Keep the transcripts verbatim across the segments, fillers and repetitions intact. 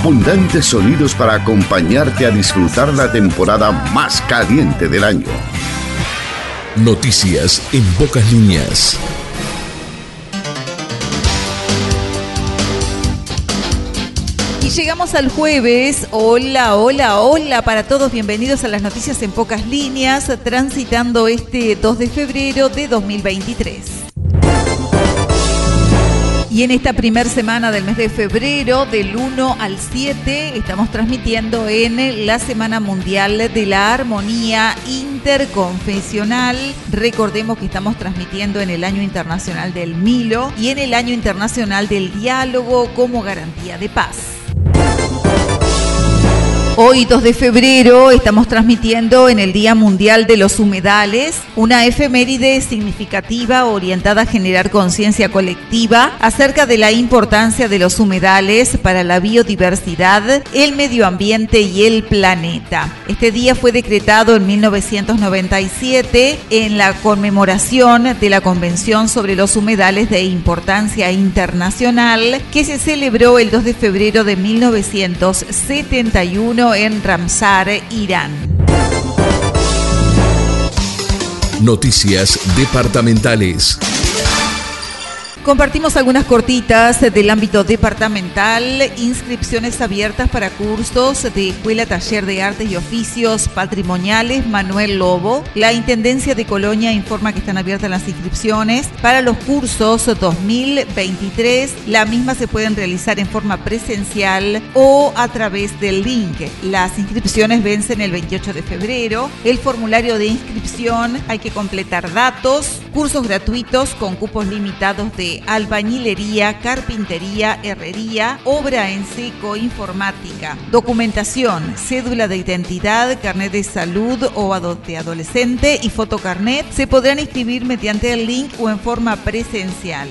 Abundantes sonidos para acompañarte a disfrutar la temporada más caliente del año. Noticias en pocas líneas. Llegamos al jueves. Hola, hola, hola para todos. Bienvenidos a las noticias en pocas líneas, transitando este dos de febrero de dos mil veintitrés. Y en esta primer semana del mes de febrero, del uno al siete, estamos transmitiendo en la Semana Mundial de la Armonía Interconfesional. Recordemos que estamos transmitiendo en el Año Internacional del Milo y en el Año Internacional del Diálogo como garantía de paz. Hoy, dos de febrero, estamos transmitiendo en el Día Mundial de los Humedales, una efeméride significativa orientada a generar conciencia colectiva acerca de la importancia de los humedales para la biodiversidad, el medio ambiente y el planeta. Este día fue decretado en mil novecientos noventa y siete en la conmemoración de la Convención sobre los Humedales de Importancia Internacional, que se celebró el dos de febrero de mil novecientos setenta y uno en Ramsar, Irán. Noticias departamentales. Compartimos algunas cortitas del ámbito departamental. Inscripciones abiertas para cursos de Escuela Taller de Artes y Oficios Patrimoniales Manuel Lobo. La Intendencia de Colonia informa que están abiertas las inscripciones para los cursos dos mil veintitrés. Las mismas se pueden realizar en forma presencial o a través del link. Las inscripciones vencen el veintiocho de febrero. El formulario de inscripción, hay que completar datos. Cursos gratuitos con cupos limitados de albañilería, carpintería, herrería, obra en seco, informática, documentación, cédula de identidad, carnet de salud o de adolescente y fotocarnet. Se podrán inscribir mediante el link o en forma presencial.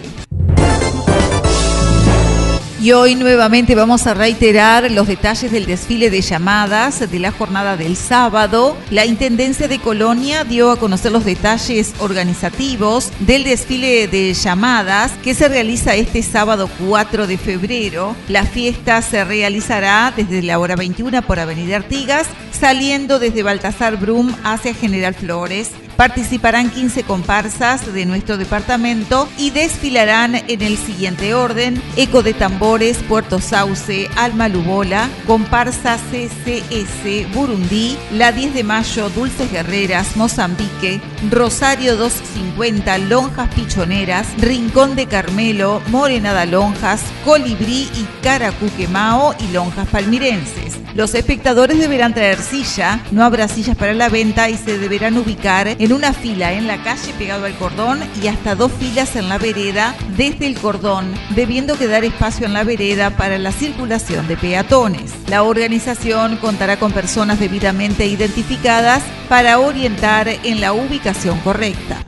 Y hoy nuevamente vamos a reiterar los detalles del desfile de llamadas de la jornada del sábado. La Intendencia de Colonia dio a conocer los detalles organizativos del desfile de llamadas que se realiza este sábado cuatro de febrero. La fiesta se realizará desde la hora veintiuno por Avenida Artigas, saliendo desde Baltasar Brum hacia General Flores. Participarán quince comparsas de nuestro departamento y desfilarán en el siguiente orden: Eco de Tambores, Puerto Sauce, Alma Lubola, Comparsa C C S, Burundi, La diez de Mayo, Dulces Guerreras, Mozambique, Rosario doscientos cincuenta, Lonjas Pichoneras, Rincón de Carmelo, Morena de Lonjas, Colibrí y Caracuquemao y Lonjas Palmirenses. Los espectadores deberán traer silla, no habrá sillas para la venta y se deberán ubicar en una fila en la calle pegado al cordón y hasta dos filas en la vereda desde el cordón, debiendo quedar espacio en la vereda para la circulación de peatones. La organización contará con personas debidamente identificadas para orientar en la ubicación correcta.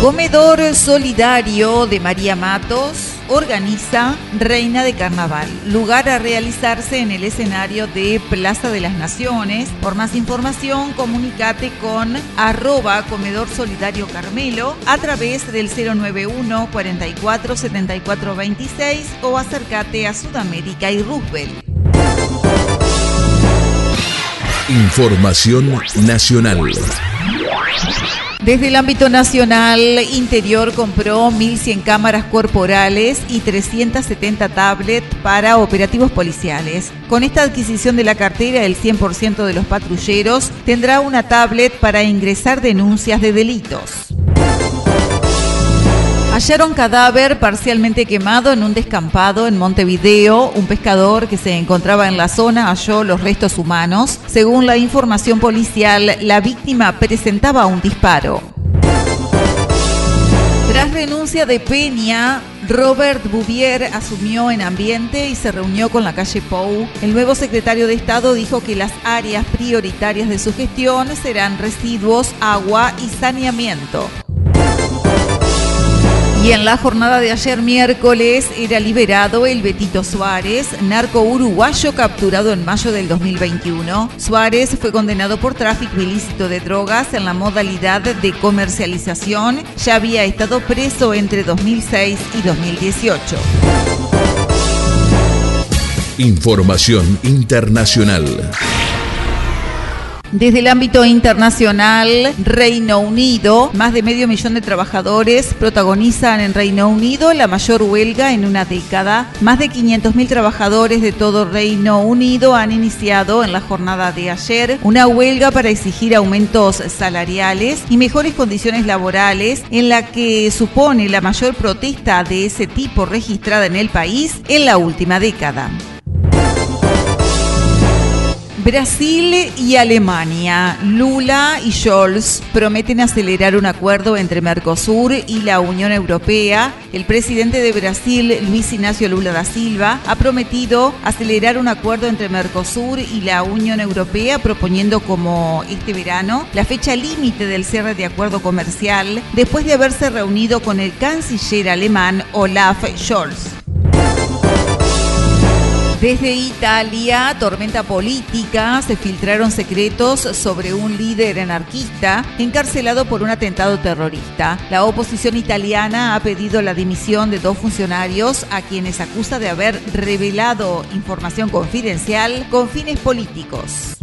Comedor Solidario de María Matos organiza Reina de Carnaval, lugar a realizarse en el escenario de Plaza de las Naciones. Por más información, comunícate con arroba Comedor Solidario Carmelo a través del cero nueve uno cuarenta y cuatro setenta y cuatro veintiséis o acércate a Sudamérica y Roosevelt. Información nacional. Desde el ámbito nacional, Interior compró mil cien cámaras corporales y trescientas setenta tablets para operativos policiales. Con esta adquisición de la cartera, el cien por ciento de los patrulleros tendrá una tablet para ingresar denuncias de delitos. Hallaron cadáver parcialmente quemado en un descampado en Montevideo. Un pescador que se encontraba en la zona halló los restos humanos. Según la información policial, la víctima presentaba un disparo. Tras renuncia de Peña, Robert Bouvier asumió en Ambiente y se reunió con la calle Pou. El nuevo secretario de Estado dijo que las áreas prioritarias de su gestión serán residuos, agua y saneamiento. Y en la jornada de ayer miércoles era liberado el Betito Suárez, narco uruguayo capturado en mayo del dos mil veintiuno. Suárez fue condenado por tráfico ilícito de drogas en la modalidad de comercialización. Ya había estado preso entre dos mil seis y dos mil dieciocho. Información internacional. Desde el ámbito internacional, Reino Unido, más de medio millón de trabajadores protagonizan en Reino Unido la mayor huelga en una década. Más de quinientos mil trabajadores de todo Reino Unido han iniciado en la jornada de ayer una huelga para exigir aumentos salariales y mejores condiciones laborales, en la que supone la mayor protesta de ese tipo registrada en el país en la última década. Brasil y Alemania. Lula y Scholz prometen acelerar un acuerdo entre Mercosur y la Unión Europea. El presidente de Brasil, Luis Ignacio Lula da Silva, ha prometido acelerar un acuerdo entre Mercosur y la Unión Europea, proponiendo como este verano la fecha límite del cierre de acuerdo comercial, después de haberse reunido con el canciller alemán Olaf Scholz. Desde Italia, tormenta política, se filtraron secretos sobre un líder anarquista encarcelado por un atentado terrorista. La oposición italiana ha pedido la dimisión de dos funcionarios a quienes acusa de haber revelado información confidencial con fines políticos.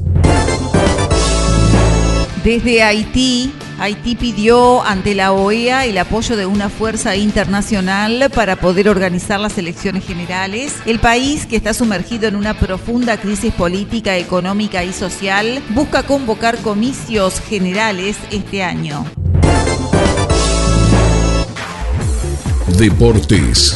Desde Haití, Haití pidió ante la O E A el apoyo de una fuerza internacional para poder organizar las elecciones generales. El país, que está sumergido en una profunda crisis política, económica y social, busca convocar comicios generales este año. Deportes.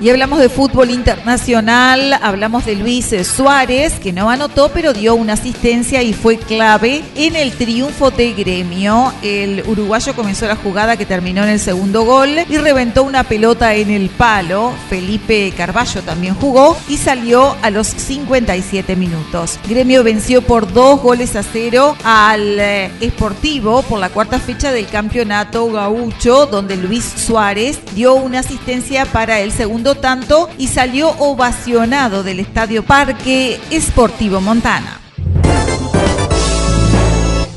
Y hablamos de fútbol internacional, hablamos de Luis Suárez, que no anotó pero dio una asistencia y fue clave en el triunfo de Gremio. El uruguayo comenzó la jugada que terminó en el segundo gol y reventó una pelota en el palo. Felipe Carballo también jugó y salió a los cincuenta y siete minutos. Gremio venció por dos goles a cero al Sportivo por la cuarta fecha del campeonato gaucho, donde Luis Suárez dio una asistencia para el segundo tanto y salió ovacionado del Estadio Parque Sportivo Montana.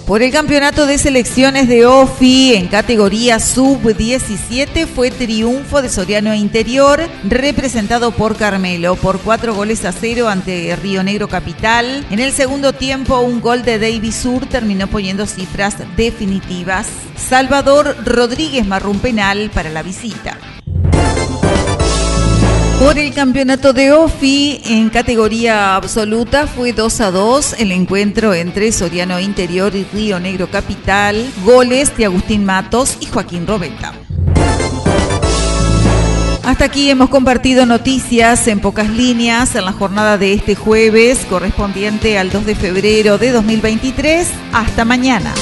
Por el campeonato de selecciones de O F I en categoría sub diecisiete fue triunfo de Soriano Interior, representado por Carmelo, por cuatro goles a cero ante Río Negro Capital. En el segundo tiempo, un gol de Davis Sur terminó poniendo cifras definitivas. Salvador Rodríguez marcó un penal para la visita. Por el campeonato de O F I en categoría absoluta fue dos a dos el encuentro entre Soriano Interior y Río Negro Capital, goles de Agustín Matos y Joaquín Robeta. Hasta aquí hemos compartido noticias en pocas líneas en la jornada de este jueves correspondiente al dos de febrero de dos mil veintitrés. Hasta mañana.